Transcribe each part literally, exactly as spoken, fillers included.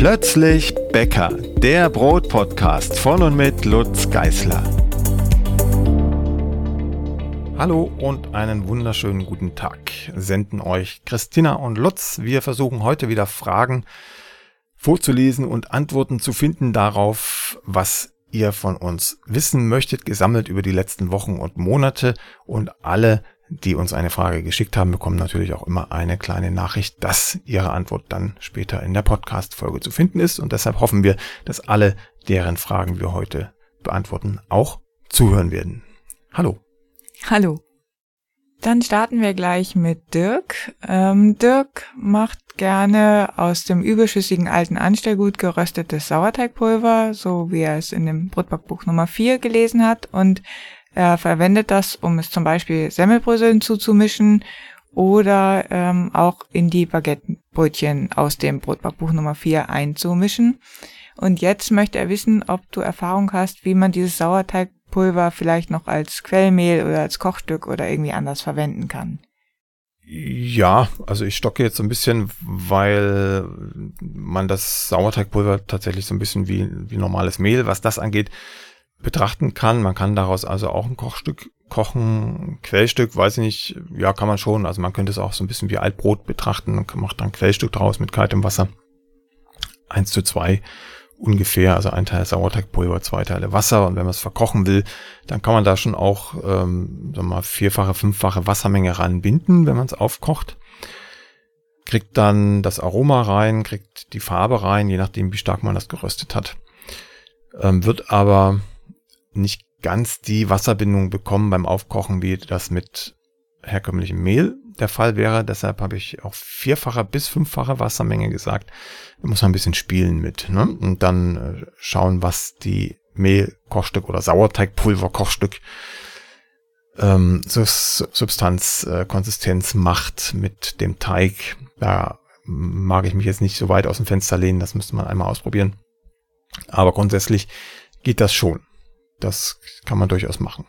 Plötzlich Bäcker, der Brot-Podcast von und mit Lutz Geißler. Hallo und einen wunderschönen guten Tag senden euch Christina und Lutz. Wir versuchen heute wieder Fragen vorzulesen und Antworten zu finden darauf, was ihr von uns wissen möchtet, gesammelt über die letzten Wochen und Monate. Und alle, die uns eine Frage geschickt haben, bekommen natürlich auch immer eine kleine Nachricht, dass ihre Antwort dann später in der Podcast-Folge zu finden ist. Und deshalb hoffen wir, dass alle, deren Fragen wir heute beantworten, auch zuhören werden. Hallo. Hallo. Dann starten wir gleich mit Dirk. Ähm, Dirk macht gerne aus dem überschüssigen alten Anstellgut geröstetes Sauerteigpulver, so wie er es in dem Brotbackbuch Nummer vier gelesen hat, und er verwendet das, um es zum Beispiel Semmelbröseln zuzumischen oder ähm, auch in die Baguettenbrötchen aus dem Brotbackbuch Nummer vier einzumischen. Und jetzt möchte er wissen, ob du Erfahrung hast, wie man dieses Sauerteig Pulver vielleicht noch als Quellmehl oder als Kochstück oder irgendwie anders verwenden kann. Ja, also ich stocke jetzt so ein bisschen, weil man das Sauerteigpulver tatsächlich so ein bisschen wie, wie normales Mehl, was das angeht, betrachten kann. Man kann daraus also auch ein Kochstück kochen, Quellstück, weiß ich nicht, ja, kann man schon. Also man könnte es auch so ein bisschen wie Altbrot betrachten und macht dann Quellstück draus mit kaltem Wasser. eins zu zwei ungefähr, also ein Teil Sauerteigpulver, zwei Teile Wasser, und wenn man es verkochen will, dann kann man da schon auch ähm, sagen wir mal vierfache, fünffache Wassermenge ranbinden, wenn man es aufkocht. Kriegt dann das Aroma rein, kriegt die Farbe rein, je nachdem wie stark man das geröstet hat. Ähm, wird aber nicht ganz die Wasserbindung bekommen beim Aufkochen, wie das mit herkömmlichem Mehl der Fall wäre. Deshalb habe ich auch vierfache bis fünffache Wassermenge gesagt. Da muss man ein bisschen spielen mit, ne? Und dann schauen, was die Mehlkochstück oder Sauerteigpulverkochstück ähm, Substanz, äh, Konsistenz macht mit dem Teig. Da mag ich mich jetzt nicht so weit aus dem Fenster lehnen. Das müsste man einmal ausprobieren. Aber grundsätzlich geht das schon. Das kann man durchaus machen.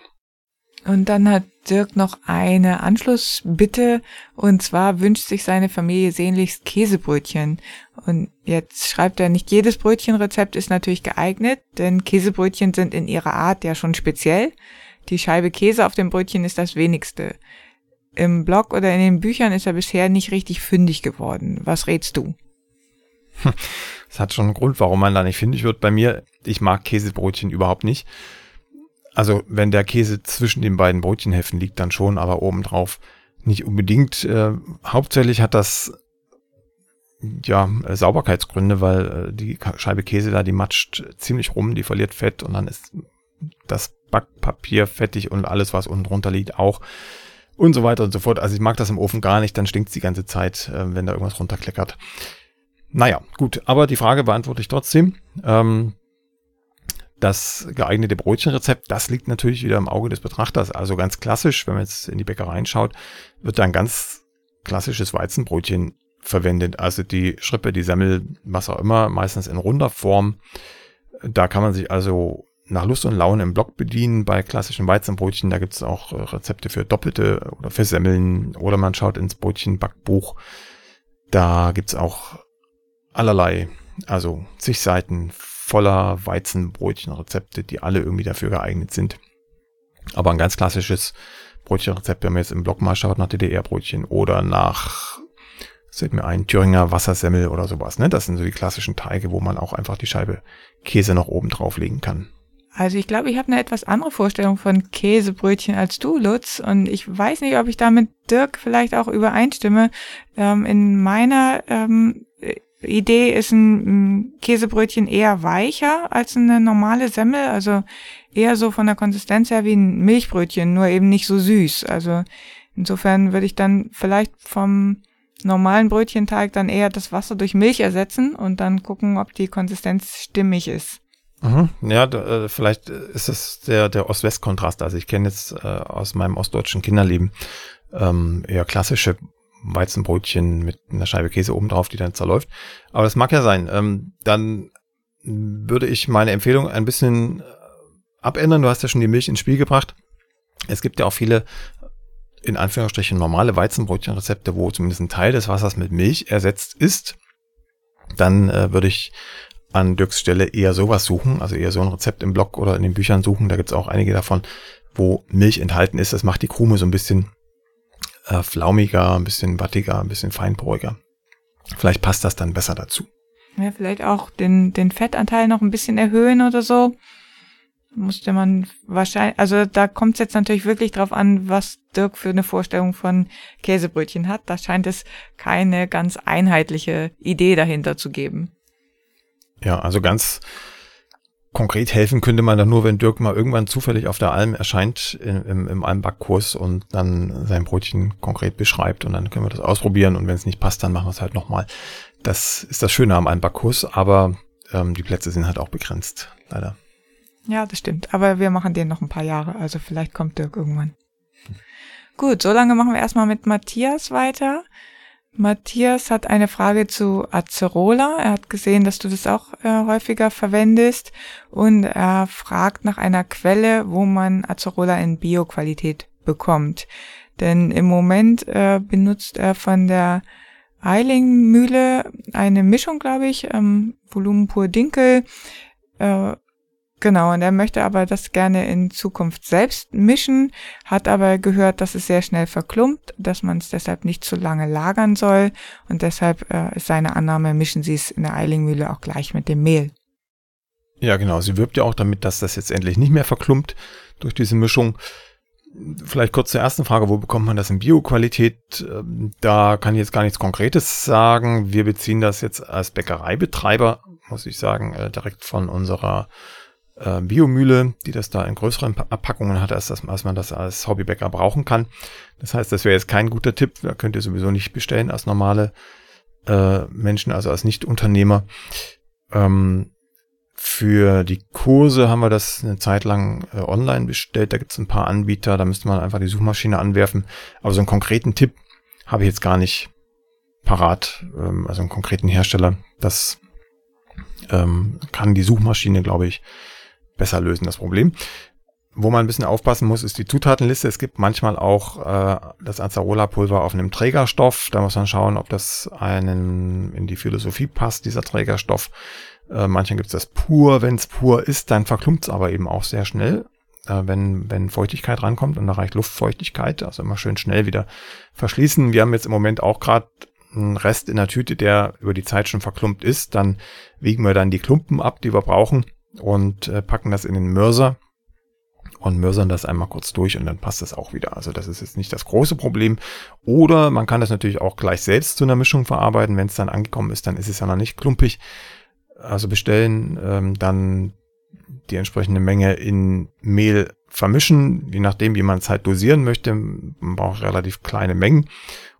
Und dann hat Dirk noch eine Anschlussbitte, und zwar wünscht sich seine Familie sehnlichst Käsebrötchen. Und jetzt schreibt er, nicht jedes Brötchenrezept ist natürlich geeignet, denn Käsebrötchen sind in ihrer Art ja schon speziell. Die Scheibe Käse auf dem Brötchen ist das wenigste. Im Blog oder in den Büchern ist er bisher nicht richtig fündig geworden. Was rätst du? Das hat schon einen Grund, warum man da nicht fündig wird. Bei mir, ich mag Käsebrötchen überhaupt nicht. Also wenn der Käse zwischen den beiden Brötchenhälften liegt, dann schon, aber obendrauf nicht unbedingt. Äh, hauptsächlich hat das ja Sauberkeitsgründe, weil äh, die Scheibe Käse da, die matscht ziemlich rum, die verliert Fett, und dann ist das Backpapier fettig und alles, was unten drunter liegt, auch, und so weiter und so fort. Also ich mag das im Ofen gar nicht, dann stinkt's die ganze Zeit, äh, wenn da irgendwas runterkleckert. Naja, gut, aber die Frage beantworte ich trotzdem. Ähm, Das geeignete Brötchenrezept, das liegt natürlich wieder im Auge des Betrachters. Also ganz klassisch, wenn man jetzt in die Bäckereien schaut, wird da ein ganz klassisches Weizenbrötchen verwendet. Also die Schrippe, die Semmel, was auch immer, meistens in runder Form. Da kann man sich also nach Lust und Laune im Block bedienen bei klassischen Weizenbrötchen. Da gibt es auch Rezepte für Doppelte oder für Semmeln. Oder man schaut ins Brötchenbackbuch. Da gibt es auch allerlei, also zig Seiten voller Weizenbrötchenrezepte, die alle irgendwie dafür geeignet sind. Aber ein ganz klassisches Brötchenrezept, wenn man jetzt im Blog mal schaut, nach D D R-Brötchen oder nach, seht mir ein, Thüringer Wassersemmel oder sowas, ne? Das sind so die klassischen Teige, wo man auch einfach die Scheibe Käse noch oben drauflegen kann. Also ich glaube, ich habe eine etwas andere Vorstellung von Käsebrötchen als du, Lutz. Und ich weiß nicht, ob ich da mit Dirk vielleicht auch übereinstimme. Ähm, in meiner ähm Idee ist ein Käsebrötchen eher weicher als eine normale Semmel, also eher so von der Konsistenz her wie ein Milchbrötchen, nur eben nicht so süß. Also insofern würde ich dann vielleicht vom normalen Brötchenteig dann eher das Wasser durch Milch ersetzen und dann gucken, ob die Konsistenz stimmig ist. Mhm. Ja, da, vielleicht ist das der, der Ost-West-Kontrast. Also ich kenne jetzt äh, aus meinem ostdeutschen Kinderleben ähm, eher klassische Weizenbrötchen mit einer Scheibe Käse oben drauf, die dann zerläuft. Aber das mag ja sein. Ähm, dann würde ich meine Empfehlung ein bisschen abändern. Du hast ja schon die Milch ins Spiel gebracht. Es gibt ja auch viele, in Anführungsstrichen, normale Weizenbrötchenrezepte, wo zumindest ein Teil des Wassers mit Milch ersetzt ist. dann äh, würde ich an Dirks Stelle eher sowas suchen, also eher so ein Rezept im Blog oder in den Büchern suchen. Da gibt es auch einige davon, wo Milch enthalten ist. Das macht die Krume so ein bisschen äh, flaumiger, ein bisschen wattiger, ein bisschen feinporiger. Vielleicht passt das dann besser dazu. Ja, vielleicht auch den, den Fettanteil noch ein bisschen erhöhen oder so. Musste man wahrscheinlich, also da kommt es jetzt natürlich wirklich drauf an, was Dirk für eine Vorstellung von Käsebrötchen hat. Da scheint es keine ganz einheitliche Idee dahinter zu geben. Ja, also ganz konkret helfen könnte man dann nur, wenn Dirk mal irgendwann zufällig auf der Alm erscheint im, im, im Almbackkurs und dann sein Brötchen konkret beschreibt und dann können wir das ausprobieren und wenn es nicht passt, dann machen wir es halt nochmal. Das ist das Schöne am Almbackkurs, aber ähm, die Plätze sind halt auch begrenzt, leider. Ja, das stimmt. Aber wir machen den noch ein paar Jahre. Also vielleicht kommt Dirk irgendwann. Hm. Gut, solange machen wir erstmal mit Matthias weiter. Matthias hat eine Frage zu Acerola. Er hat gesehen, dass du das auch äh, häufiger verwendest. Und er fragt nach einer Quelle, wo man Acerola in Bio-Qualität bekommt. Denn im Moment äh, benutzt er von der Eiling-Mühle eine Mischung, glaube ich, ähm, Volumen pur Dinkel, äh, Genau, und er möchte aber das gerne in Zukunft selbst mischen, hat aber gehört, dass es sehr schnell verklumpt, dass man es deshalb nicht zu lange lagern soll und deshalb äh, ist seine Annahme, mischen Sie es in der Eiling-Mühle auch gleich mit dem Mehl. Ja, genau, sie wirbt ja auch damit, dass das jetzt endlich nicht mehr verklumpt durch diese Mischung. Vielleicht kurz zur ersten Frage, wo bekommt man das in Bio-Qualität? Da kann ich jetzt gar nichts Konkretes sagen. Wir beziehen das jetzt als Bäckereibetreiber, muss ich sagen, direkt von unserer Biomühle, die das da in größeren Packungen hat, als, das, als man das als Hobbybäcker brauchen kann. Das heißt, das wäre jetzt kein guter Tipp. Da könnt ihr sowieso nicht bestellen als normale äh, Menschen, also als Nicht-Unternehmer. Ähm, für die Kurse haben wir das eine Zeit lang äh, online bestellt. Da gibt es ein paar Anbieter. Da müsste man einfach die Suchmaschine anwerfen. Aber so einen konkreten Tipp habe ich jetzt gar nicht parat. Ähm, also einen konkreten Hersteller. Das ähm, kann die Suchmaschine, glaube ich, besser lösen, das Problem. Wo man ein bisschen aufpassen muss, ist die Zutatenliste. Es gibt manchmal auch äh, das Acerola-Pulver auf einem Trägerstoff. Da muss man schauen, ob das einen in die Philosophie passt, dieser Trägerstoff. Äh, manchmal gibt es das pur. Wenn es pur ist, dann verklumpt es aber eben auch sehr schnell, äh, wenn, wenn Feuchtigkeit rankommt. Und da reicht Luftfeuchtigkeit. Also immer schön schnell wieder verschließen. Wir haben jetzt im Moment auch gerade einen Rest in der Tüte, der über die Zeit schon verklumpt ist. Dann wiegen wir dann die Klumpen ab, die wir brauchen. Und äh, packen das in den Mörser und mörsern das einmal kurz durch und dann passt das auch wieder. Also das ist jetzt nicht das große Problem. Oder man kann das natürlich auch gleich selbst zu einer Mischung verarbeiten. Wenn es dann angekommen ist, dann ist es ja noch nicht klumpig. Also bestellen, ähm, dann die entsprechende Menge in Mehl vermischen, je nachdem, wie man es halt dosieren möchte. Man braucht relativ kleine Mengen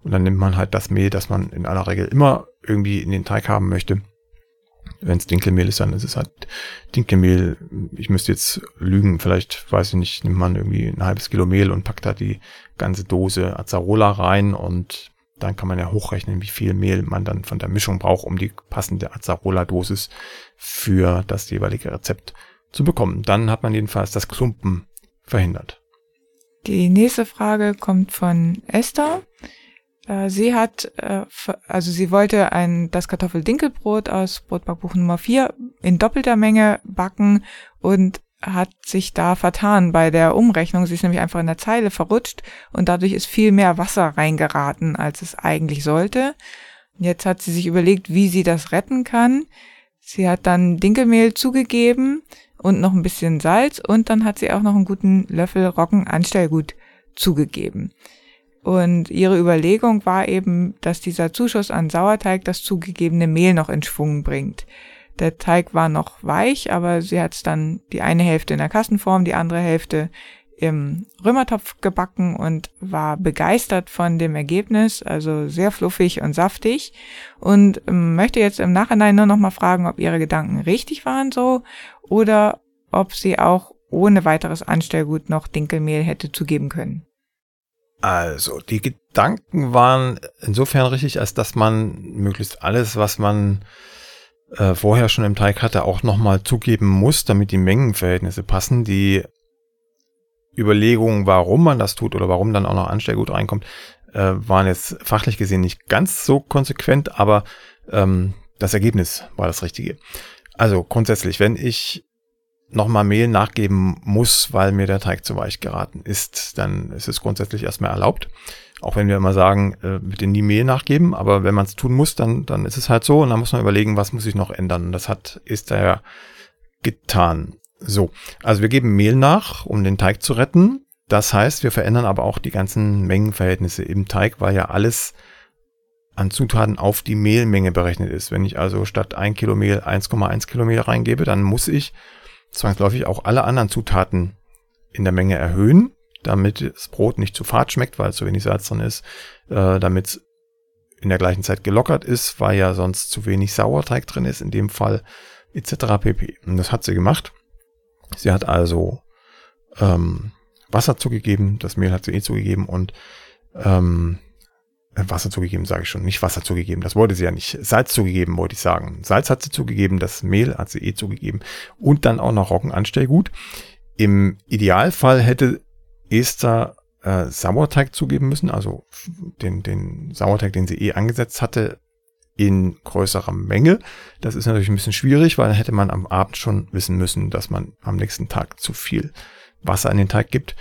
und dann nimmt man halt das Mehl, das man in aller Regel immer irgendwie in den Teig haben möchte. Wenn es Dinkelmehl ist, dann ist es halt Dinkelmehl. Ich müsste jetzt lügen, vielleicht, weiß ich nicht, nimmt man irgendwie ein halbes Kilo Mehl und packt da die ganze Dose Acerola rein und dann kann man ja hochrechnen, wie viel Mehl man dann von der Mischung braucht, um die passende Acerola-Dosis für das jeweilige Rezept zu bekommen. Dann hat man jedenfalls das Klumpen verhindert. Die nächste Frage kommt von Esther. Sie hat, also sie wollte ein, das Kartoffel-Dinkelbrot aus Brotbackbuch Nummer vier in doppelter Menge backen und hat sich da vertan bei der Umrechnung. Sie ist nämlich einfach in der Zeile verrutscht und dadurch ist viel mehr Wasser reingeraten, als es eigentlich sollte. Jetzt hat sie sich überlegt, wie sie das retten kann. Sie hat dann Dinkelmehl zugegeben und noch ein bisschen Salz und dann hat sie auch noch einen guten Löffel Roggenanstellgut zugegeben. Und ihre Überlegung war eben, dass dieser Zuschuss an Sauerteig das zugegebene Mehl noch in Schwung bringt. Der Teig war noch weich, aber sie hat es dann die eine Hälfte in der Kastenform, die andere Hälfte im Römertopf gebacken und war begeistert von dem Ergebnis, also sehr fluffig und saftig. Und möchte jetzt im Nachhinein nur noch mal fragen, ob ihre Gedanken richtig waren so oder ob sie auch ohne weiteres Anstellgut noch Dinkelmehl hätte zugeben können. Also, die Gedanken waren insofern richtig, als dass man möglichst alles, was man äh, vorher schon im Teig hatte, auch nochmal zugeben muss, damit die Mengenverhältnisse passen. Die Überlegungen, warum man das tut oder warum dann auch noch Anstellgut reinkommt, äh, waren jetzt fachlich gesehen nicht ganz so konsequent, aber ähm, das Ergebnis war das Richtige. Also grundsätzlich, wenn ich nochmal Mehl nachgeben muss, weil mir der Teig zu weich geraten ist, dann ist es grundsätzlich erstmal erlaubt. Auch wenn wir immer sagen, äh, bitte nie Mehl nachgeben, aber wenn man es tun muss, dann dann ist es halt so und dann muss man überlegen, was muss ich noch ändern. Und das hat Esther getan. So, also wir geben Mehl nach, um den Teig zu retten. Das heißt, wir verändern aber auch die ganzen Mengenverhältnisse im Teig, weil ja alles an Zutaten auf die Mehlmenge berechnet ist. Wenn ich also statt ein Kilo Mehl eins Komma eins Kilo Mehl reingebe, dann muss ich zwangsläufig auch alle anderen Zutaten in der Menge erhöhen, damit das Brot nicht zu fad schmeckt, weil zu wenig Salz drin ist, äh, damit es in der gleichen Zeit gelockert ist, weil ja sonst zu wenig Sauerteig drin ist, in dem Fall et cetera pp. Und das hat sie gemacht. Sie hat also ähm, Wasser zugegeben, das Mehl hat sie eh zugegeben und ähm, Wasser zugegeben, sage ich schon, nicht Wasser zugegeben, das wollte sie ja nicht. Salz zugegeben, wollte ich sagen. Salz hat sie zugegeben, das Mehl hat sie eh zugegeben und dann auch noch Roggenanstellgut. Im Idealfall hätte Esther äh, Sauerteig zugeben müssen, also den, den Sauerteig, den sie eh angesetzt hatte, in größerer Menge. Das ist natürlich ein bisschen schwierig, weil dann hätte man am Abend schon wissen müssen, dass man am nächsten Tag zu viel Wasser in den Teig gibt.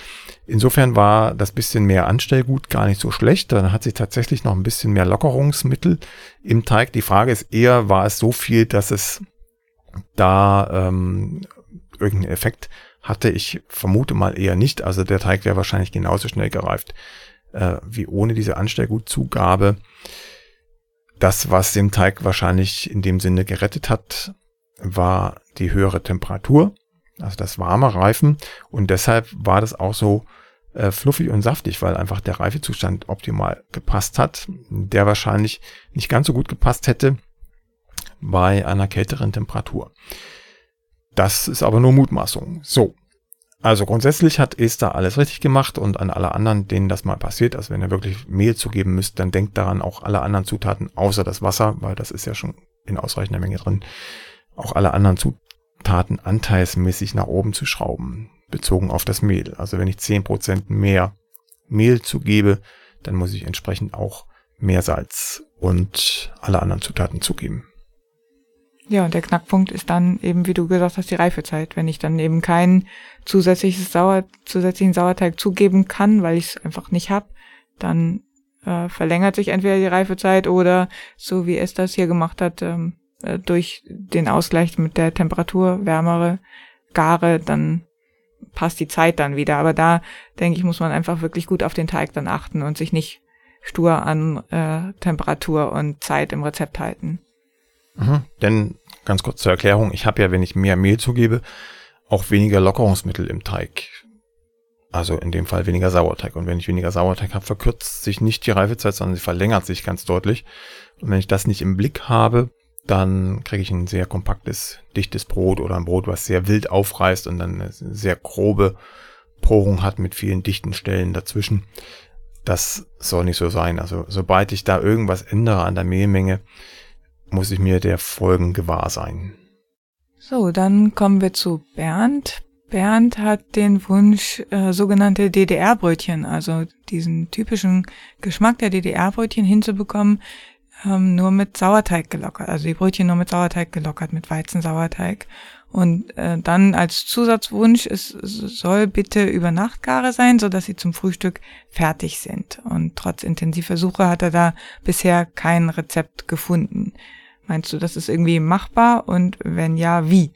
Insofern war das bisschen mehr Anstellgut gar nicht so schlecht. Dann hat sie tatsächlich noch ein bisschen mehr Lockerungsmittel im Teig. Die Frage ist eher, war es so viel, dass es da ähm, irgendeinen Effekt hatte? Ich vermute mal eher nicht. Also der Teig wäre wahrscheinlich genauso schnell gereift äh, wie ohne diese Anstellgutzugabe. Das, was den Teig wahrscheinlich in dem Sinne gerettet hat, war die höhere Temperatur. Also das warme Reifen, und deshalb war das auch so äh, fluffig und saftig, weil einfach der Reifezustand optimal gepasst hat, der wahrscheinlich nicht ganz so gut gepasst hätte bei einer kälteren Temperatur. Das ist aber nur Mutmaßung. So, also grundsätzlich hat Esther alles richtig gemacht und an alle anderen, denen das mal passiert, also wenn ihr wirklich Mehl zugeben müsst, dann denkt daran, auch alle anderen Zutaten außer das Wasser, weil das ist ja schon in ausreichender Menge drin, auch alle anderen Zutaten Taten anteilsmäßig nach oben zu schrauben, bezogen auf das Mehl. Also wenn ich zehn Prozent mehr Mehl zugebe, dann muss ich entsprechend auch mehr Salz und alle anderen Zutaten zugeben. Ja, und der Knackpunkt ist dann eben, wie du gesagt hast, die Reifezeit. Wenn ich dann eben keinen zusätzliches Sauer, zusätzlichen Sauerteig zugeben kann, weil ich es einfach nicht habe, dann äh, verlängert sich entweder die Reifezeit oder, so wie Esther es hier gemacht hat, ähm, durch den Ausgleich mit der Temperatur, wärmere Gare, dann passt die Zeit dann wieder. Aber da, denke ich, muss man einfach wirklich gut auf den Teig dann achten und sich nicht stur an äh, Temperatur und Zeit im Rezept halten. Mhm. Denn, ganz kurz zur Erklärung, ich habe ja, wenn ich mehr Mehl zugebe, auch weniger Lockerungsmittel im Teig. Also in dem Fall weniger Sauerteig. Und wenn ich weniger Sauerteig habe, verkürzt sich nicht die Reifezeit, sondern sie verlängert sich ganz deutlich. Und wenn ich das nicht im Blick habe, dann kriege ich ein sehr kompaktes, dichtes Brot oder ein Brot, was sehr wild aufreißt und dann eine sehr grobe Porung hat mit vielen dichten Stellen dazwischen. Das soll nicht so sein. Also sobald ich da irgendwas ändere an der Mehlmenge, muss ich mir der Folgen gewahr sein. So, dann kommen wir zu Bernd. Bernd hat den Wunsch, äh, sogenannte D D R-Brötchen, also diesen typischen Geschmack der D D R-Brötchen hinzubekommen, nur mit Sauerteig gelockert, also die Brötchen nur mit Sauerteig gelockert, mit Weizensauerteig. Und äh, dann als Zusatzwunsch, es soll bitte über Nacht Gare sein, sodass sie zum Frühstück fertig sind. Und trotz Intensivversuche hat er da bisher kein Rezept gefunden. Meinst du, das ist irgendwie machbar? Und wenn ja, wie?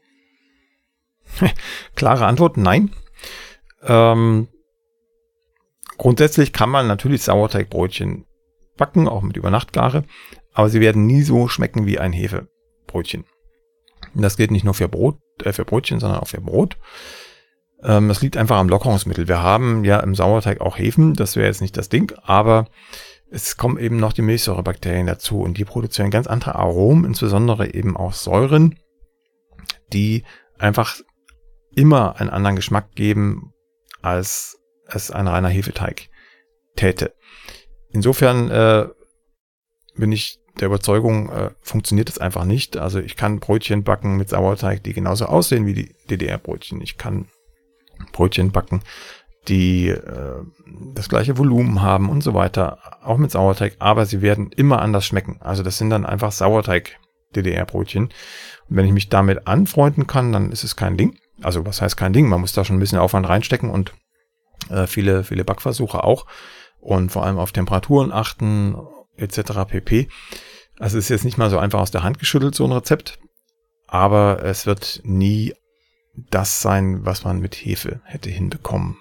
Klare Antwort, nein. Ähm, grundsätzlich kann man natürlich Sauerteigbrötchen backen, auch mit Übernachtgare, aber sie werden nie so schmecken wie ein Hefebrötchen. Das gilt nicht nur für Brot, äh, für Brötchen, sondern auch für Brot. Ähm, das liegt einfach am Lockerungsmittel. Wir haben ja im Sauerteig auch Hefen, das wäre jetzt nicht das Ding, aber es kommen eben noch die Milchsäurebakterien dazu und die produzieren ganz andere Aromen, insbesondere eben auch Säuren, die einfach immer einen anderen Geschmack geben, als es ein reiner Hefeteig täte. Insofern äh, bin ich der Überzeugung, äh, funktioniert das einfach nicht. Also ich kann Brötchen backen mit Sauerteig, die genauso aussehen wie die D D R-Brötchen. Ich kann Brötchen backen, die äh, das gleiche Volumen haben und so weiter, auch mit Sauerteig, aber sie werden immer anders schmecken. Also das sind dann einfach Sauerteig D D R-Brötchen. Und wenn ich mich damit anfreunden kann, dann ist es kein Ding. Also was heißt kein Ding? Man muss da schon ein bisschen Aufwand reinstecken und äh, viele, viele Backversuche auch. Und vor allem auf Temperaturen achten et cetera pp. Also es ist jetzt nicht mal so einfach aus der Hand geschüttelt, so ein Rezept. Aber es wird nie das sein, was man mit Hefe hätte hinbekommen.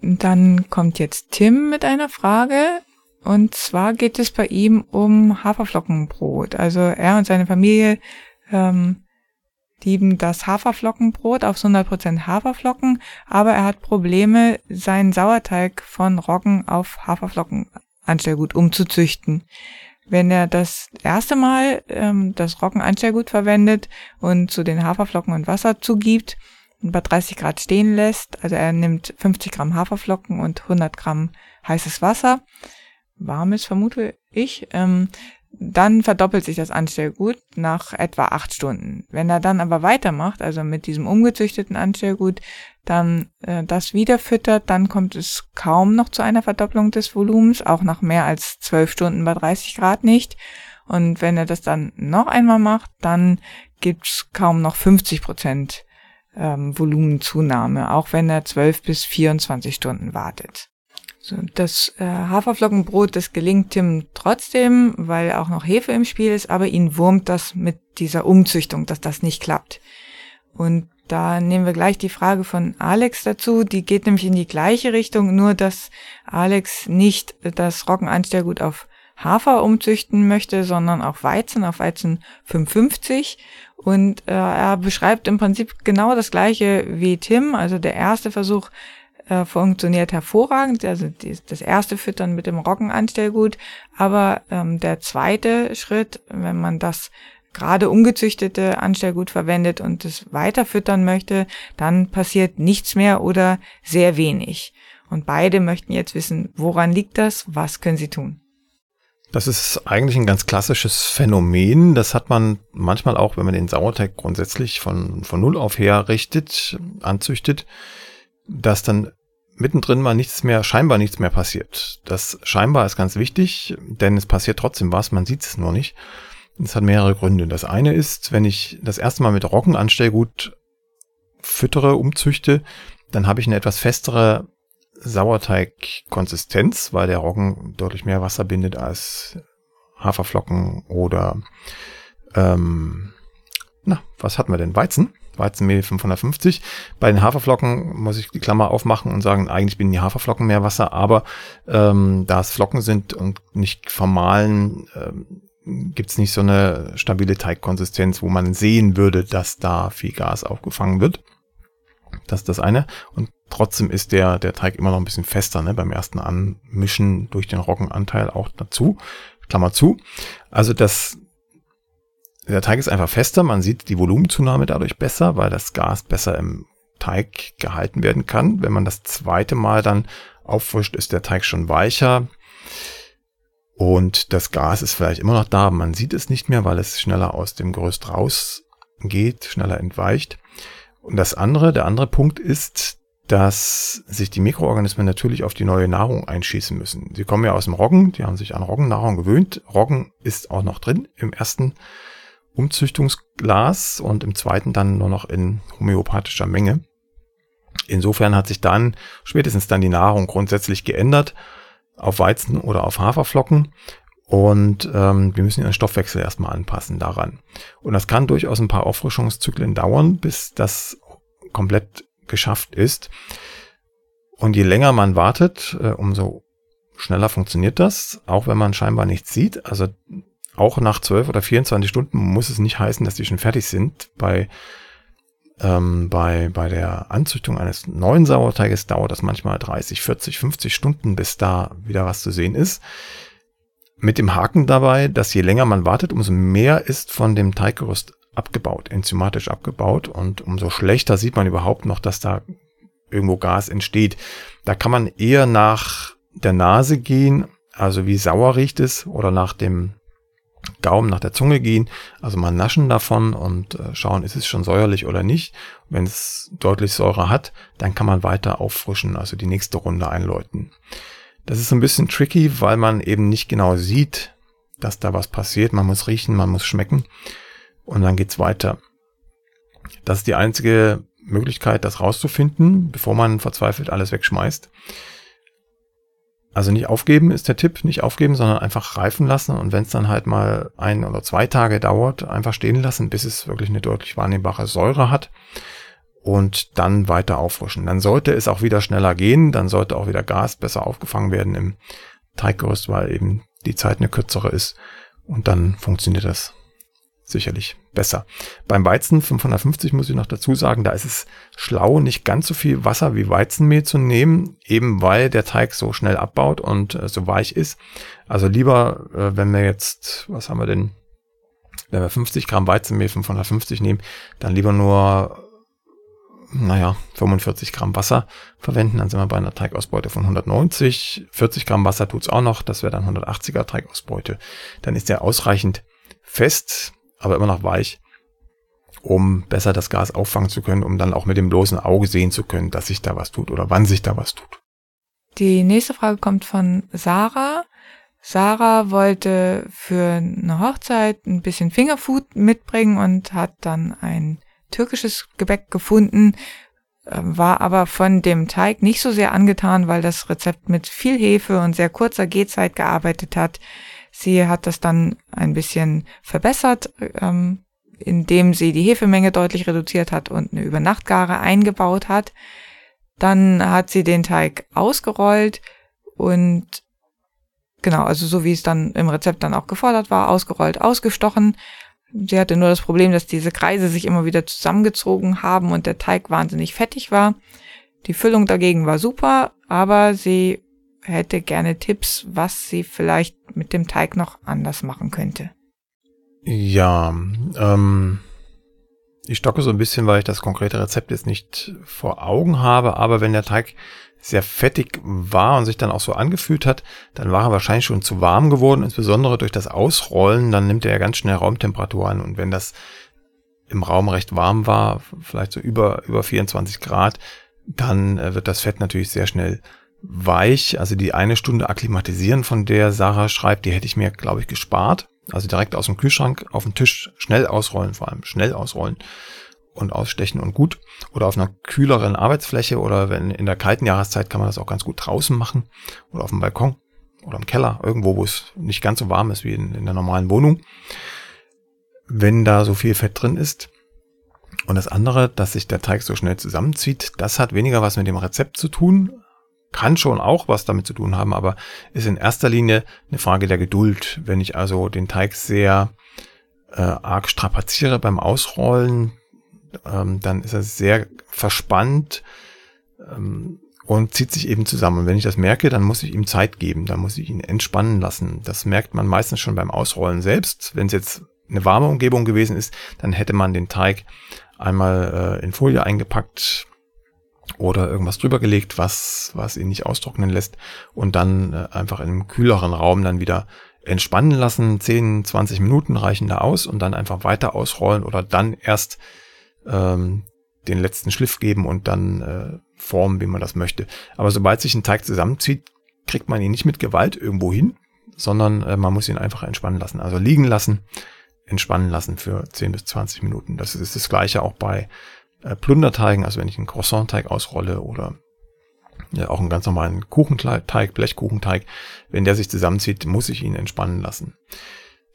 Dann kommt jetzt Tim mit einer Frage. Und zwar geht es bei ihm um Haferflockenbrot. Also er und seine Familie ähm, lieben das Haferflockenbrot auf hundert Prozent Haferflocken. Aber er hat Probleme, seinen Sauerteig von Roggen auf Haferflocken Anstellgut umzuzüchten. Wenn er das erste Mal ähm, das Roggenanstellgut verwendet und zu den Haferflocken und Wasser zugibt und bei dreißig Grad stehen lässt, also er nimmt fünfzig Gramm Haferflocken und hundert Gramm heißes Wasser, warmes vermute ich, ähm, dann verdoppelt sich das Anstellgut nach etwa acht Stunden. Wenn er dann aber weitermacht, also mit diesem umgezüchteten Anstellgut, dann äh, das wieder füttert, dann kommt es kaum noch zu einer Verdopplung des Volumens, auch nach mehr als zwölf Stunden bei dreißig Grad nicht. Und wenn er das dann noch einmal macht, dann gibt's kaum noch fünfzig Prozent ähm, Volumenzunahme, auch wenn er zwölf bis vierundzwanzig Stunden wartet. So, das äh, Haferflockenbrot, das gelingt Tim trotzdem, weil auch noch Hefe im Spiel ist, aber ihn wurmt das mit dieser Umzüchtung, dass das nicht klappt. Und da nehmen wir gleich die Frage von Alex dazu, die geht nämlich in die gleiche Richtung, nur dass Alex nicht das Roggenanstellgut auf Hafer umzüchten möchte, sondern auf Weizen, auf Weizen fünf fünfzig. Und äh, er beschreibt im Prinzip genau das gleiche wie Tim, also der erste Versuch Äh, funktioniert hervorragend, also die, das erste Füttern mit dem Roggenanstellgut, aber ähm, der zweite Schritt, wenn man das gerade ungezüchtete Anstellgut verwendet und es weiter füttern möchte, dann passiert nichts mehr oder sehr wenig. Und beide möchten jetzt wissen, woran liegt das, was können sie tun? Das ist eigentlich ein ganz klassisches Phänomen. Das hat man manchmal auch, wenn man den Sauerteig grundsätzlich von, von Null auf herrichtet, anzüchtet, dass dann mittendrin mal nichts mehr, scheinbar nichts mehr passiert. Das scheinbar ist ganz wichtig, denn es passiert trotzdem was, man sieht es nur nicht. Es hat mehrere Gründe. Das eine ist, wenn ich das erste Mal mit Roggenanstellgut füttere, umzüchte, dann habe ich eine etwas festere Sauerteigkonsistenz, weil der Roggen deutlich mehr Wasser bindet als Haferflocken oder ähm, na, was hatten wir denn? Weizen? Weizenmehl fünfhundertfünfzig. Bei den Haferflocken muss ich die Klammer aufmachen und sagen, eigentlich binden die Haferflocken mehr Wasser, aber ähm, da es Flocken sind und nicht vermahlen, ähm, gibt es nicht so eine stabile Teigkonsistenz, wo man sehen würde, dass da viel Gas aufgefangen wird. Das ist das eine. Und trotzdem ist der der Teig immer noch ein bisschen fester, ne? Beim ersten Anmischen durch den Roggenanteil auch dazu. Klammer zu. Also das... Der Teig ist einfach fester, man sieht die Volumenzunahme dadurch besser, weil das Gas besser im Teig gehalten werden kann. Wenn man das zweite Mal dann aufwischt, ist der Teig schon weicher und das Gas ist vielleicht immer noch da. Man sieht es nicht mehr, weil es schneller aus dem Gerüst rausgeht, schneller entweicht. Und das andere, der andere Punkt ist, dass sich die Mikroorganismen natürlich auf die neue Nahrung einschießen müssen. Sie kommen ja aus dem Roggen, die haben sich an Roggennahrung gewöhnt. Roggen ist auch noch drin im ersten Umzüchtungsglas und im zweiten dann nur noch in homöopathischer Menge. Insofern hat sich dann spätestens dann die Nahrung grundsätzlich geändert auf Weizen oder auf Haferflocken und ähm, wir müssen ihren Stoffwechsel erstmal anpassen daran. Und das kann durchaus ein paar Auffrischungszyklen dauern, bis das komplett geschafft ist. Und je länger man wartet, äh, umso schneller funktioniert das, auch wenn man scheinbar nichts sieht. Also auch nach zwölf oder vierundzwanzig Stunden muss es nicht heißen, dass die schon fertig sind. Bei, ähm, bei, bei der Anzüchtung eines neuen Sauerteiges dauert das manchmal dreißig, vierzig, fünfzig Stunden, bis da wieder was zu sehen ist. Mit dem Haken dabei, dass je länger man wartet, umso mehr ist von dem Teiggerüst abgebaut, enzymatisch abgebaut und umso schlechter sieht man überhaupt noch, dass da irgendwo Gas entsteht. Da kann man eher nach der Nase gehen, also wie sauer riecht es, oder nach dem Gaumen, nach der Zunge gehen, also mal naschen davon und schauen, ist es schon säuerlich oder nicht. Wenn es deutlich Säure hat, dann kann man weiter auffrischen, also die nächste Runde einläuten. Das ist ein bisschen tricky, weil man eben nicht genau sieht, dass da was passiert. Man muss riechen, man muss schmecken und dann geht's weiter. Das ist die einzige Möglichkeit, das rauszufinden, bevor man verzweifelt alles wegschmeißt. Also nicht aufgeben ist der Tipp, nicht aufgeben, sondern einfach reifen lassen und wenn es dann halt mal ein oder zwei Tage dauert, einfach stehen lassen, bis es wirklich eine deutlich wahrnehmbare Säure hat und dann weiter auffrischen. Dann sollte es auch wieder schneller gehen, dann sollte auch wieder Gas besser aufgefangen werden im Teiggerüst, weil eben die Zeit eine kürzere ist und dann funktioniert das sicherlich besser. Beim Weizen fünfhundertfünfzig muss ich noch dazu sagen, da ist es schlau, nicht ganz so viel Wasser wie Weizenmehl zu nehmen, eben weil der Teig so schnell abbaut und äh, so weich ist. Also lieber, äh, wenn wir jetzt, was haben wir denn, wenn wir fünfzig Gramm Weizenmehl fünfhundertfünfzig nehmen, dann lieber nur, naja, fünfundvierzig Gramm Wasser verwenden, dann sind wir bei einer Teigausbeute von hundertneunzig. vierzig Gramm Wasser tut's auch noch, das wäre dann hundertachtziger Teigausbeute. Dann ist der ausreichend fest, aber immer noch weich, um besser das Gas auffangen zu können, um dann auch mit dem bloßen Auge sehen zu können, dass sich da was tut oder wann sich da was tut. Die nächste Frage kommt von Sarah. Sarah wollte für eine Hochzeit ein bisschen Fingerfood mitbringen und hat dann ein türkisches Gebäck gefunden, war aber von dem Teig nicht so sehr angetan, weil das Rezept mit viel Hefe und sehr kurzer Gehzeit gearbeitet hat. Sie hat das dann ein bisschen verbessert, ähm, indem sie die Hefemenge deutlich reduziert hat und eine Übernachtgare eingebaut hat. Dann hat sie den Teig ausgerollt und genau, also so wie es dann im Rezept dann auch gefordert war, ausgerollt, ausgestochen. Sie hatte nur das Problem, dass diese Kreise sich immer wieder zusammengezogen haben und der Teig wahnsinnig fettig war. Die Füllung dagegen war super, aber sie hätte gerne Tipps, was sie vielleicht mit dem Teig noch anders machen könnte. Ja, ähm, ich stocke so ein bisschen, weil ich das konkrete Rezept jetzt nicht vor Augen habe, aber wenn der Teig sehr fettig war und sich dann auch so angefühlt hat, dann war er wahrscheinlich schon zu warm geworden, insbesondere durch das Ausrollen, dann nimmt er ja ganz schnell Raumtemperatur an und wenn das im Raum recht warm war, vielleicht so über, über vierundzwanzig Grad, dann wird das Fett natürlich sehr schnell weich, also die eine Stunde akklimatisieren, von der Sarah schreibt, die hätte ich mir, glaube ich, gespart. Also direkt aus dem Kühlschrank auf den Tisch, schnell ausrollen, vor allem schnell ausrollen und ausstechen und gut. Oder auf einer kühleren Arbeitsfläche oder wenn in der kalten Jahreszeit kann man das auch ganz gut draußen machen oder auf dem Balkon oder im Keller, irgendwo, wo es nicht ganz so warm ist wie in, in der normalen Wohnung, wenn da so viel Fett drin ist. Und das andere, dass sich der Teig so schnell zusammenzieht, das hat weniger was mit dem Rezept zu tun, kann schon auch was damit zu tun haben, aber ist in erster Linie eine Frage der Geduld. Wenn ich also den Teig sehr äh, arg strapaziere beim Ausrollen, ähm, dann ist er sehr verspannt ähm, und zieht sich eben zusammen. Und wenn ich das merke, dann muss ich ihm Zeit geben, dann muss ich ihn entspannen lassen. Das merkt man meistens schon beim Ausrollen selbst. Wenn es jetzt eine warme Umgebung gewesen ist, dann hätte man den Teig einmal äh, in Folie eingepackt, oder irgendwas drüber gelegt, was, was ihn nicht austrocknen lässt und dann äh, einfach in einem kühleren Raum dann wieder entspannen lassen. zehn, zwanzig Minuten reichen da aus und dann einfach weiter ausrollen oder dann erst ähm, den letzten Schliff geben und dann äh, formen, wie man das möchte. Aber sobald sich ein Teig zusammenzieht, kriegt man ihn nicht mit Gewalt irgendwo hin, sondern äh, man muss ihn einfach entspannen lassen. Also liegen lassen, entspannen lassen für zehn bis zwanzig Minuten. Das ist das Gleiche auch bei Plunderteigen, also wenn ich einen Croissant-Teig ausrolle oder ja, auch einen ganz normalen Kuchenteig, Blechkuchenteig, wenn der sich zusammenzieht, muss ich ihn entspannen lassen.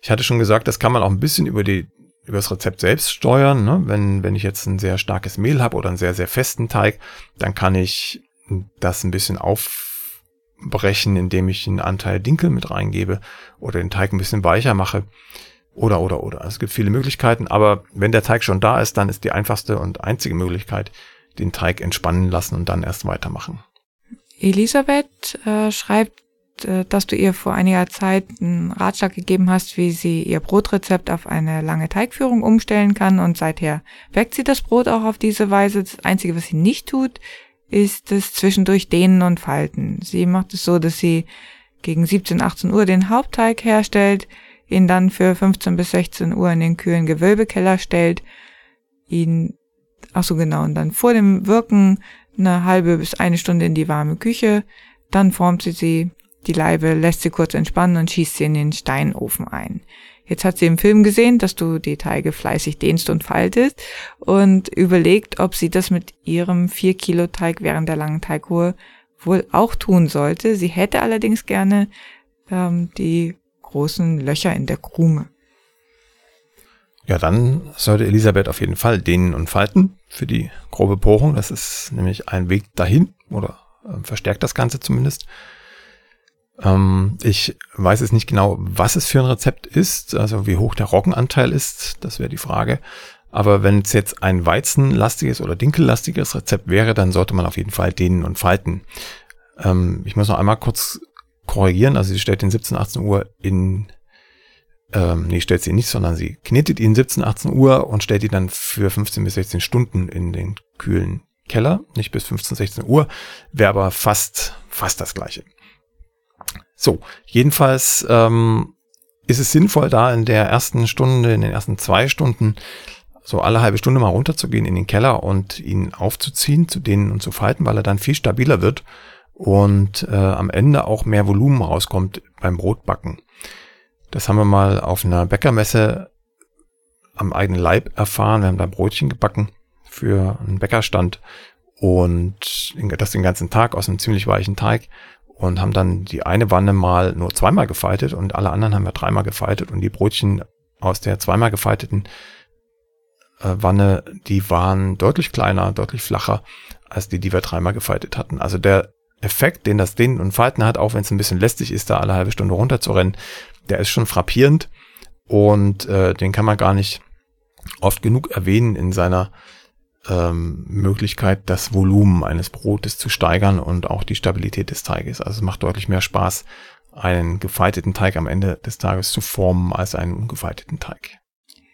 Ich hatte schon gesagt, das kann man auch ein bisschen über die über das Rezept selbst steuern. Ne? Wenn wenn ich jetzt ein sehr starkes Mehl habe oder einen sehr, sehr festen Teig, dann kann ich das ein bisschen aufbrechen, indem ich einen Anteil Dinkel mit reingebe oder den Teig ein bisschen weicher mache. Oder, oder, oder. Es gibt viele Möglichkeiten, aber wenn der Teig schon da ist, dann ist die einfachste und einzige Möglichkeit, den Teig entspannen lassen und dann erst weitermachen. Elisabeth äh, schreibt, äh, dass du ihr vor einiger Zeit einen Ratschlag gegeben hast, wie sie ihr Brotrezept auf eine lange Teigführung umstellen kann und seither weckt sie das Brot auch auf diese Weise. Das Einzige, was sie nicht tut, ist es zwischendurch dehnen und falten. Sie macht es so, dass sie gegen siebzehn, achtzehn Uhr den Hauptteig herstellt, ihn dann für fünfzehn bis sechzehn Uhr in den kühlen Gewölbekeller stellt, ihn, ach so genau, und dann vor dem Wirken eine halbe bis eine Stunde in die warme Küche, dann formt sie sie, die Leibe, lässt sie kurz entspannen und schießt sie in den Steinofen ein. Jetzt hat sie im Film gesehen, dass du die Teige fleißig dehnst und faltest und überlegt, ob sie das mit ihrem vier Kilo Teig während der langen Teigruhe wohl auch tun sollte. Sie hätte allerdings gerne ähm, die großen Löcher in der Krume. Ja, dann sollte Elisabeth auf jeden Fall dehnen und falten für die grobe Bohrung. Das ist nämlich ein Weg dahin oder äh, verstärkt das Ganze zumindest. Ähm, ich weiß jetzt nicht genau, was es für ein Rezept ist, also wie hoch der Roggenanteil ist, das wäre die Frage. Aber wenn es jetzt ein weizenlastiges oder dinkellastiges Rezept wäre, dann sollte man auf jeden Fall dehnen und falten. Ähm, ich muss noch einmal kurz korrigieren, also sie stellt den siebzehn, achtzehn Uhr in... Ähm, nee, stellt sie nicht, sondern sie knetet ihn siebzehn, achtzehn Uhr und stellt ihn dann für fünfzehn bis sechzehn Stunden in den kühlen Keller. Nicht bis fünfzehn, sechzehn Uhr, wäre aber fast fast das Gleiche. So, jedenfalls ähm, ist es sinnvoll, da in der ersten Stunde, in den ersten zwei Stunden, so alle halbe Stunde mal runterzugehen in den Keller und ihn aufzuziehen, zu dehnen und zu falten, weil er dann viel stabiler wird und äh, am Ende auch mehr Volumen rauskommt beim Brotbacken. Das haben wir mal auf einer Bäckermesse am eigenen Leib erfahren. Wir haben da Brötchen gebacken für einen Bäckerstand und das den ganzen Tag aus einem ziemlich weichen Teig und haben dann die eine Wanne mal nur zweimal gefaltet und alle anderen haben wir dreimal gefaltet und die Brötchen aus der zweimal gefalteten äh, Wanne, die waren deutlich kleiner, deutlich flacher als die, die wir dreimal gefaltet hatten. Also der Effekt, den das Dehnen und Falten hat, auch wenn es ein bisschen lästig ist, da alle halbe Stunde runter zu rennen, der ist schon frappierend und äh, den kann man gar nicht oft genug erwähnen in seiner ähm, Möglichkeit, das Volumen eines Brotes zu steigern und auch die Stabilität des Teiges. Also es macht deutlich mehr Spaß, einen gefalteten Teig am Ende des Tages zu formen, als einen ungefalteten Teig.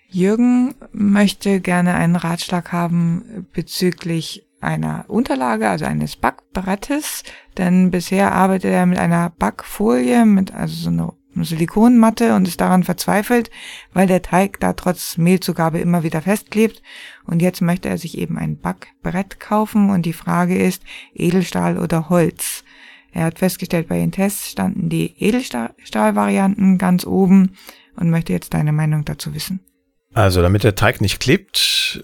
Jürgen möchte gerne einen Ratschlag haben bezüglich einer Unterlage, also eines Backbrettes, denn bisher arbeitet er mit einer Backfolie, mit also so einer Silikonmatte und ist daran verzweifelt, weil der Teig da trotz Mehlzugabe immer wieder festklebt und jetzt möchte er sich eben ein Backbrett kaufen und die Frage ist, Edelstahl oder Holz. Er hat festgestellt, bei den Tests standen die Edelstahl-Varianten ganz oben und möchte jetzt deine Meinung dazu wissen. Also damit der Teig nicht klebt,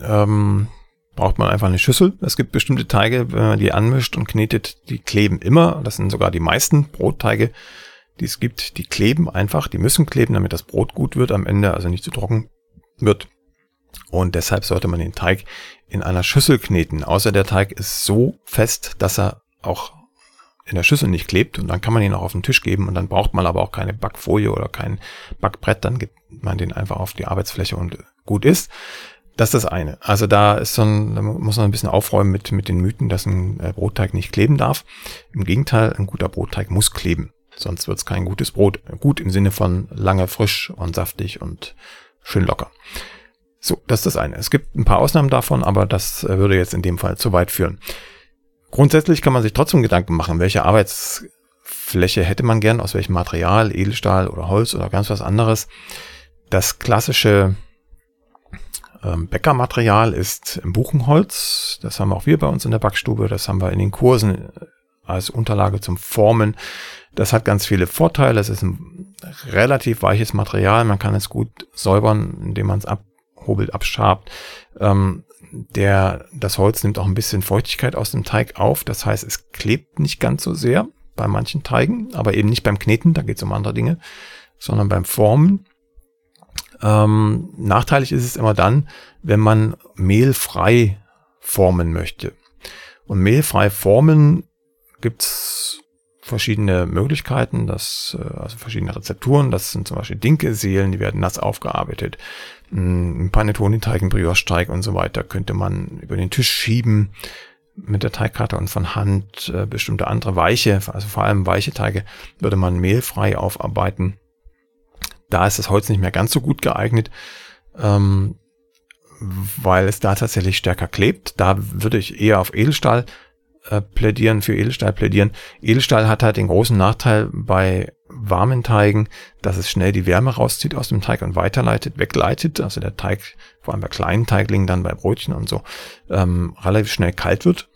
ähm, braucht man einfach eine Schüssel. Es gibt bestimmte Teige, wenn man die anmischt und knetet, die kleben immer. Das sind sogar die meisten Brotteige, die es gibt, die kleben einfach, die müssen kleben, damit das Brot gut wird am Ende, also nicht zu trocken wird. Und deshalb sollte man den Teig in einer Schüssel kneten. Außer der Teig ist so fest, dass er auch in der Schüssel nicht klebt und dann kann man ihn auch auf den Tisch geben und dann braucht man aber auch keine Backfolie oder kein Backbrett, dann gibt man den einfach auf die Arbeitsfläche und gut ist. Das ist das eine. Also da ist so ein, da muss man ein bisschen aufräumen mit, mit den Mythen, dass ein Brotteig nicht kleben darf. Im Gegenteil, ein guter Brotteig muss kleben. Sonst wird's kein gutes Brot. Gut im Sinne von lange frisch und saftig und schön locker. So, das ist das eine. Es gibt ein paar Ausnahmen davon, aber das würde jetzt in dem Fall zu weit führen. Grundsätzlich kann man sich trotzdem Gedanken machen, welche Arbeitsfläche hätte man gern, aus welchem Material, Edelstahl oder Holz oder ganz was anderes. Das klassische ähm, Bäckermaterial ist Buchenholz. Das haben auch wir bei uns in der Backstube. Das haben wir in den Kursen als Unterlage zum Formen. Das hat ganz viele Vorteile. Es ist ein relativ weiches Material. Man kann es gut säubern, indem man es abhobelt, abschabt. Ähm, der, das Holz nimmt auch ein bisschen Feuchtigkeit aus dem Teig auf. Das heißt, es klebt nicht ganz so sehr bei manchen Teigen, aber eben nicht beim Kneten. Da geht es um andere Dinge, sondern beim Formen. Ähm, nachteilig ist es immer dann, wenn man mehlfrei formen möchte. Und mehlfrei formen gibt's verschiedene Möglichkeiten, das, also verschiedene Rezepturen, das sind zum Beispiel Dinkelseelen, die werden nass aufgearbeitet, ein Panettone-Teig, ein Brioche-Teig und so weiter könnte man über den Tisch schieben mit der Teigkarte und von Hand bestimmte andere weiche, also vor allem weiche Teige würde man mehlfrei aufarbeiten. Da ist das Holz nicht mehr ganz so gut geeignet, ähm, weil es da tatsächlich stärker klebt. Da würde ich eher auf Edelstahl plädieren, für Edelstahl plädieren. Edelstahl hat halt den großen Nachteil bei warmen Teigen, dass es schnell die Wärme rauszieht aus dem Teig und weiterleitet, wegleitet, also der Teig, vor allem bei kleinen Teiglingen, dann bei Brötchen und so, ähm, relativ schnell kalt wird.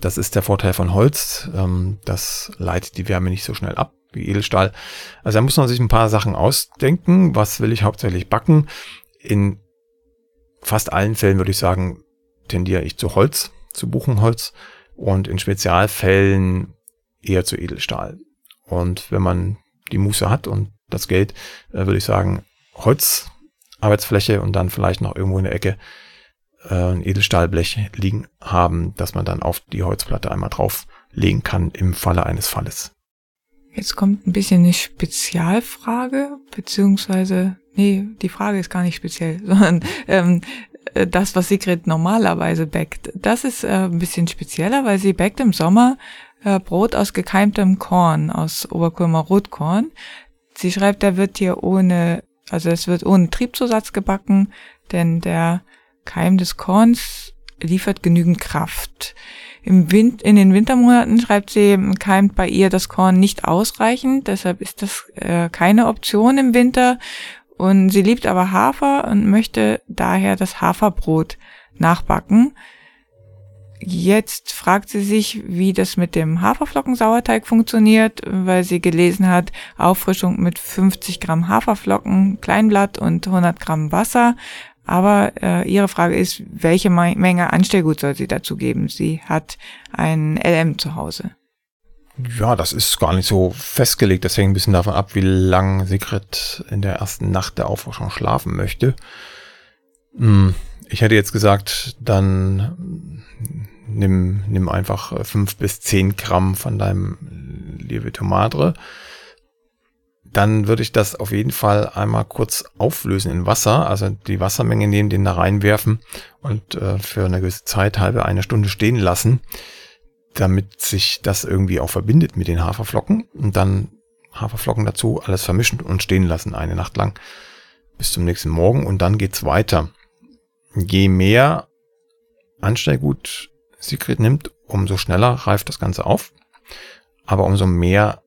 Das ist der Vorteil von Holz. Ähm, das leitet die Wärme nicht so schnell ab wie Edelstahl. Also da muss man sich ein paar Sachen ausdenken. Was will ich hauptsächlich backen? In fast allen Fällen würde ich sagen, tendiere ich zu Holz, zu Buchenholz und in Spezialfällen eher zu Edelstahl. Und wenn man die Muße hat und das Geld, äh, würde ich sagen, Holz, Arbeitsfläche und dann vielleicht noch irgendwo in der Ecke äh, ein Edelstahlblech liegen haben, dass man dann auf die Holzplatte einmal drauflegen kann im Falle eines Falles. Jetzt kommt ein bisschen eine Spezialfrage, beziehungsweise, nee, die Frage ist gar nicht speziell, sondern ähm, das, was Sigrid normalerweise backt, das ist äh, ein bisschen spezieller, weil sie backt im Sommer äh, Brot aus gekeimtem Korn, aus Oberkürmer Rotkorn. Sie schreibt, der wird hier ohne, also es wird ohne Triebzusatz gebacken, denn der Keim des Korns liefert genügend Kraft. Im Wind, in den Wintermonaten, schreibt sie, keimt bei ihr das Korn nicht ausreichend, deshalb ist das äh, keine Option im Winter. Und sie liebt aber Hafer und möchte daher das Haferbrot nachbacken. Jetzt fragt sie sich, wie das mit dem Haferflocken-Sauerteig funktioniert, weil sie gelesen hat, Auffrischung mit fünfzig Gramm Haferflocken, Kleinblatt und hundert Gramm Wasser. Aber äh, ihre Frage ist, welche Me- Menge Anstellgut soll sie dazu geben? Sie hat ein L M zu Hause. Ja, das ist gar nicht so festgelegt. Das hängt ein bisschen davon ab, wie lange Sigrid in der ersten Nacht der Aufforschung schlafen möchte. Hm, ich hätte jetzt gesagt, dann nimm, nimm einfach fünf bis zehn Gramm von deinem Lievito Madre. Dann würde ich das auf jeden Fall einmal kurz auflösen in Wasser, also die Wassermenge nehmen, den da reinwerfen und äh, für eine gewisse Zeit, halbe eine Stunde stehen lassen, damit sich das irgendwie auch verbindet mit den Haferflocken und dann Haferflocken dazu, alles vermischen und stehen lassen eine Nacht lang bis zum nächsten Morgen und dann geht's weiter. Je mehr Anstellgut Sigrid nimmt, umso schneller reift das Ganze auf, aber umso mehr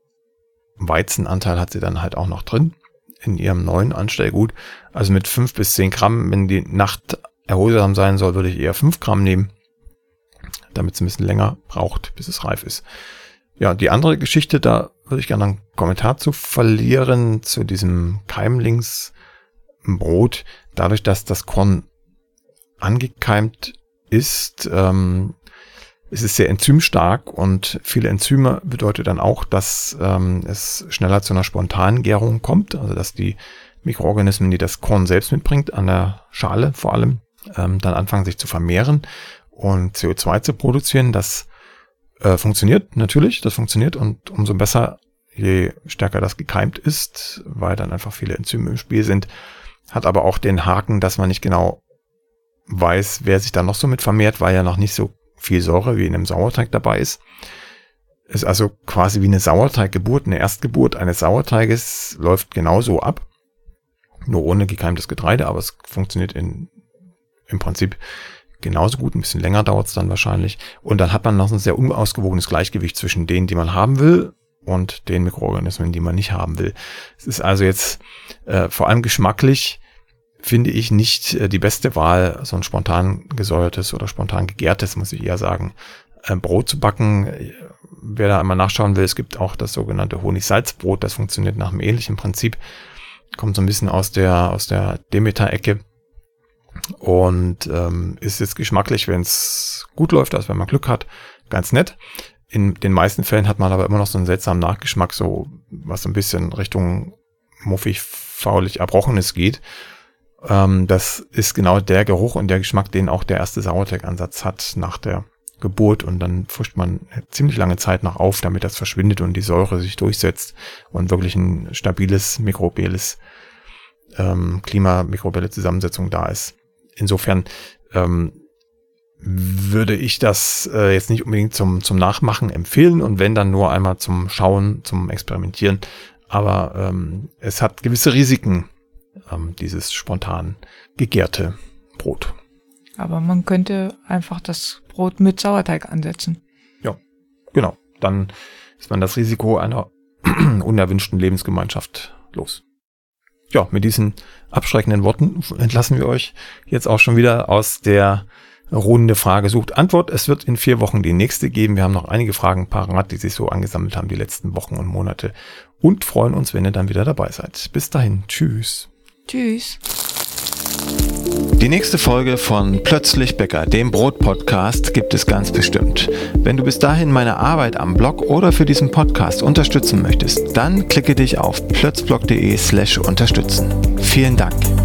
Weizenanteil hat sie dann halt auch noch drin in ihrem neuen Anstellgut. Also mit fünf bis zehn Gramm, wenn die Nacht erholsam sein soll, würde ich eher fünf Gramm nehmen, damit es ein bisschen länger braucht, bis es reif ist. Ja, die andere Geschichte, da würde ich gerne einen Kommentar zu verlieren, zu diesem Keimlingsbrot. Dadurch, dass das Korn angekeimt ist, ähm, es ist sehr enzymstark und viele Enzyme bedeutet dann auch, dass ähm, es schneller zu einer spontanen Gärung kommt, also dass die Mikroorganismen, die das Korn selbst mitbringt, an der Schale vor allem, ähm, dann anfangen sich zu vermehren und C O zwei zu produzieren. Das äh, funktioniert natürlich, das funktioniert und umso besser, je stärker das gekeimt ist, weil dann einfach viele Enzyme im Spiel sind, hat aber auch den Haken, dass man nicht genau weiß, wer sich da noch so mit vermehrt, weil ja noch nicht so viel Säure wie in einem Sauerteig dabei ist. Ist also quasi wie eine Sauerteiggeburt, eine Erstgeburt eines Sauerteiges läuft genauso ab. Nur ohne gekeimtes Getreide, aber es funktioniert in, im Prinzip genauso gut. Ein bisschen länger dauert es dann wahrscheinlich. Und dann hat man noch ein sehr unausgewogenes Gleichgewicht zwischen denen, die man haben will und den Mikroorganismen, die man nicht haben will. Es ist also jetzt äh, vor allem geschmacklich, finde ich, nicht die beste Wahl, so ein spontan gesäuertes oder spontan gegärtes, muss ich eher sagen, Brot zu backen. Wer da einmal nachschauen will, es gibt auch das sogenannte Honig-Salz-Brot, das funktioniert nach einem ähnlichen Prinzip, kommt so ein bisschen aus der aus der Demeter-Ecke und ähm, ist jetzt geschmacklich, wenn es gut läuft, also wenn man Glück hat, ganz nett. In den meisten Fällen hat man aber immer noch so einen seltsamen Nachgeschmack, so was so ein bisschen Richtung muffig, faulig, Erbrochenes geht. Das ist genau der Geruch und der Geschmack, den auch der erste Sauerteigansatz hat nach der Geburt. Und dann frischt man ziemlich lange Zeit noch auf, damit das verschwindet und die Säure sich durchsetzt und wirklich ein stabiles, mikrobielles ähm, Klima, mikrobielle Zusammensetzung da ist. Insofern ähm, würde ich das äh, jetzt nicht unbedingt zum, zum Nachmachen empfehlen und wenn, dann nur einmal zum Schauen, zum Experimentieren. Aber ähm, es hat gewisse Risiken, dieses spontan gegärte Brot. Aber man könnte einfach das Brot mit Sauerteig ansetzen. Ja, genau. Dann ist man das Risiko einer unerwünschten Lebensgemeinschaft los. Ja, mit diesen abschreckenden Worten entlassen wir euch jetzt auch schon wieder aus der Runde Frage sucht Antwort. Es wird in vier Wochen die nächste geben. Wir haben noch einige Fragen parat, die sich so angesammelt haben die letzten Wochen und Monate. Und freuen uns, wenn ihr dann wieder dabei seid. Bis dahin. Tschüss. Tschüss. Die nächste Folge von Plötzlich Bäcker, dem Brot-Podcast, gibt es ganz bestimmt. Wenn du bis dahin meine Arbeit am Blog oder für diesen Podcast unterstützen möchtest, dann klicke dich auf plötzblog.de slash unterstützen. Vielen Dank.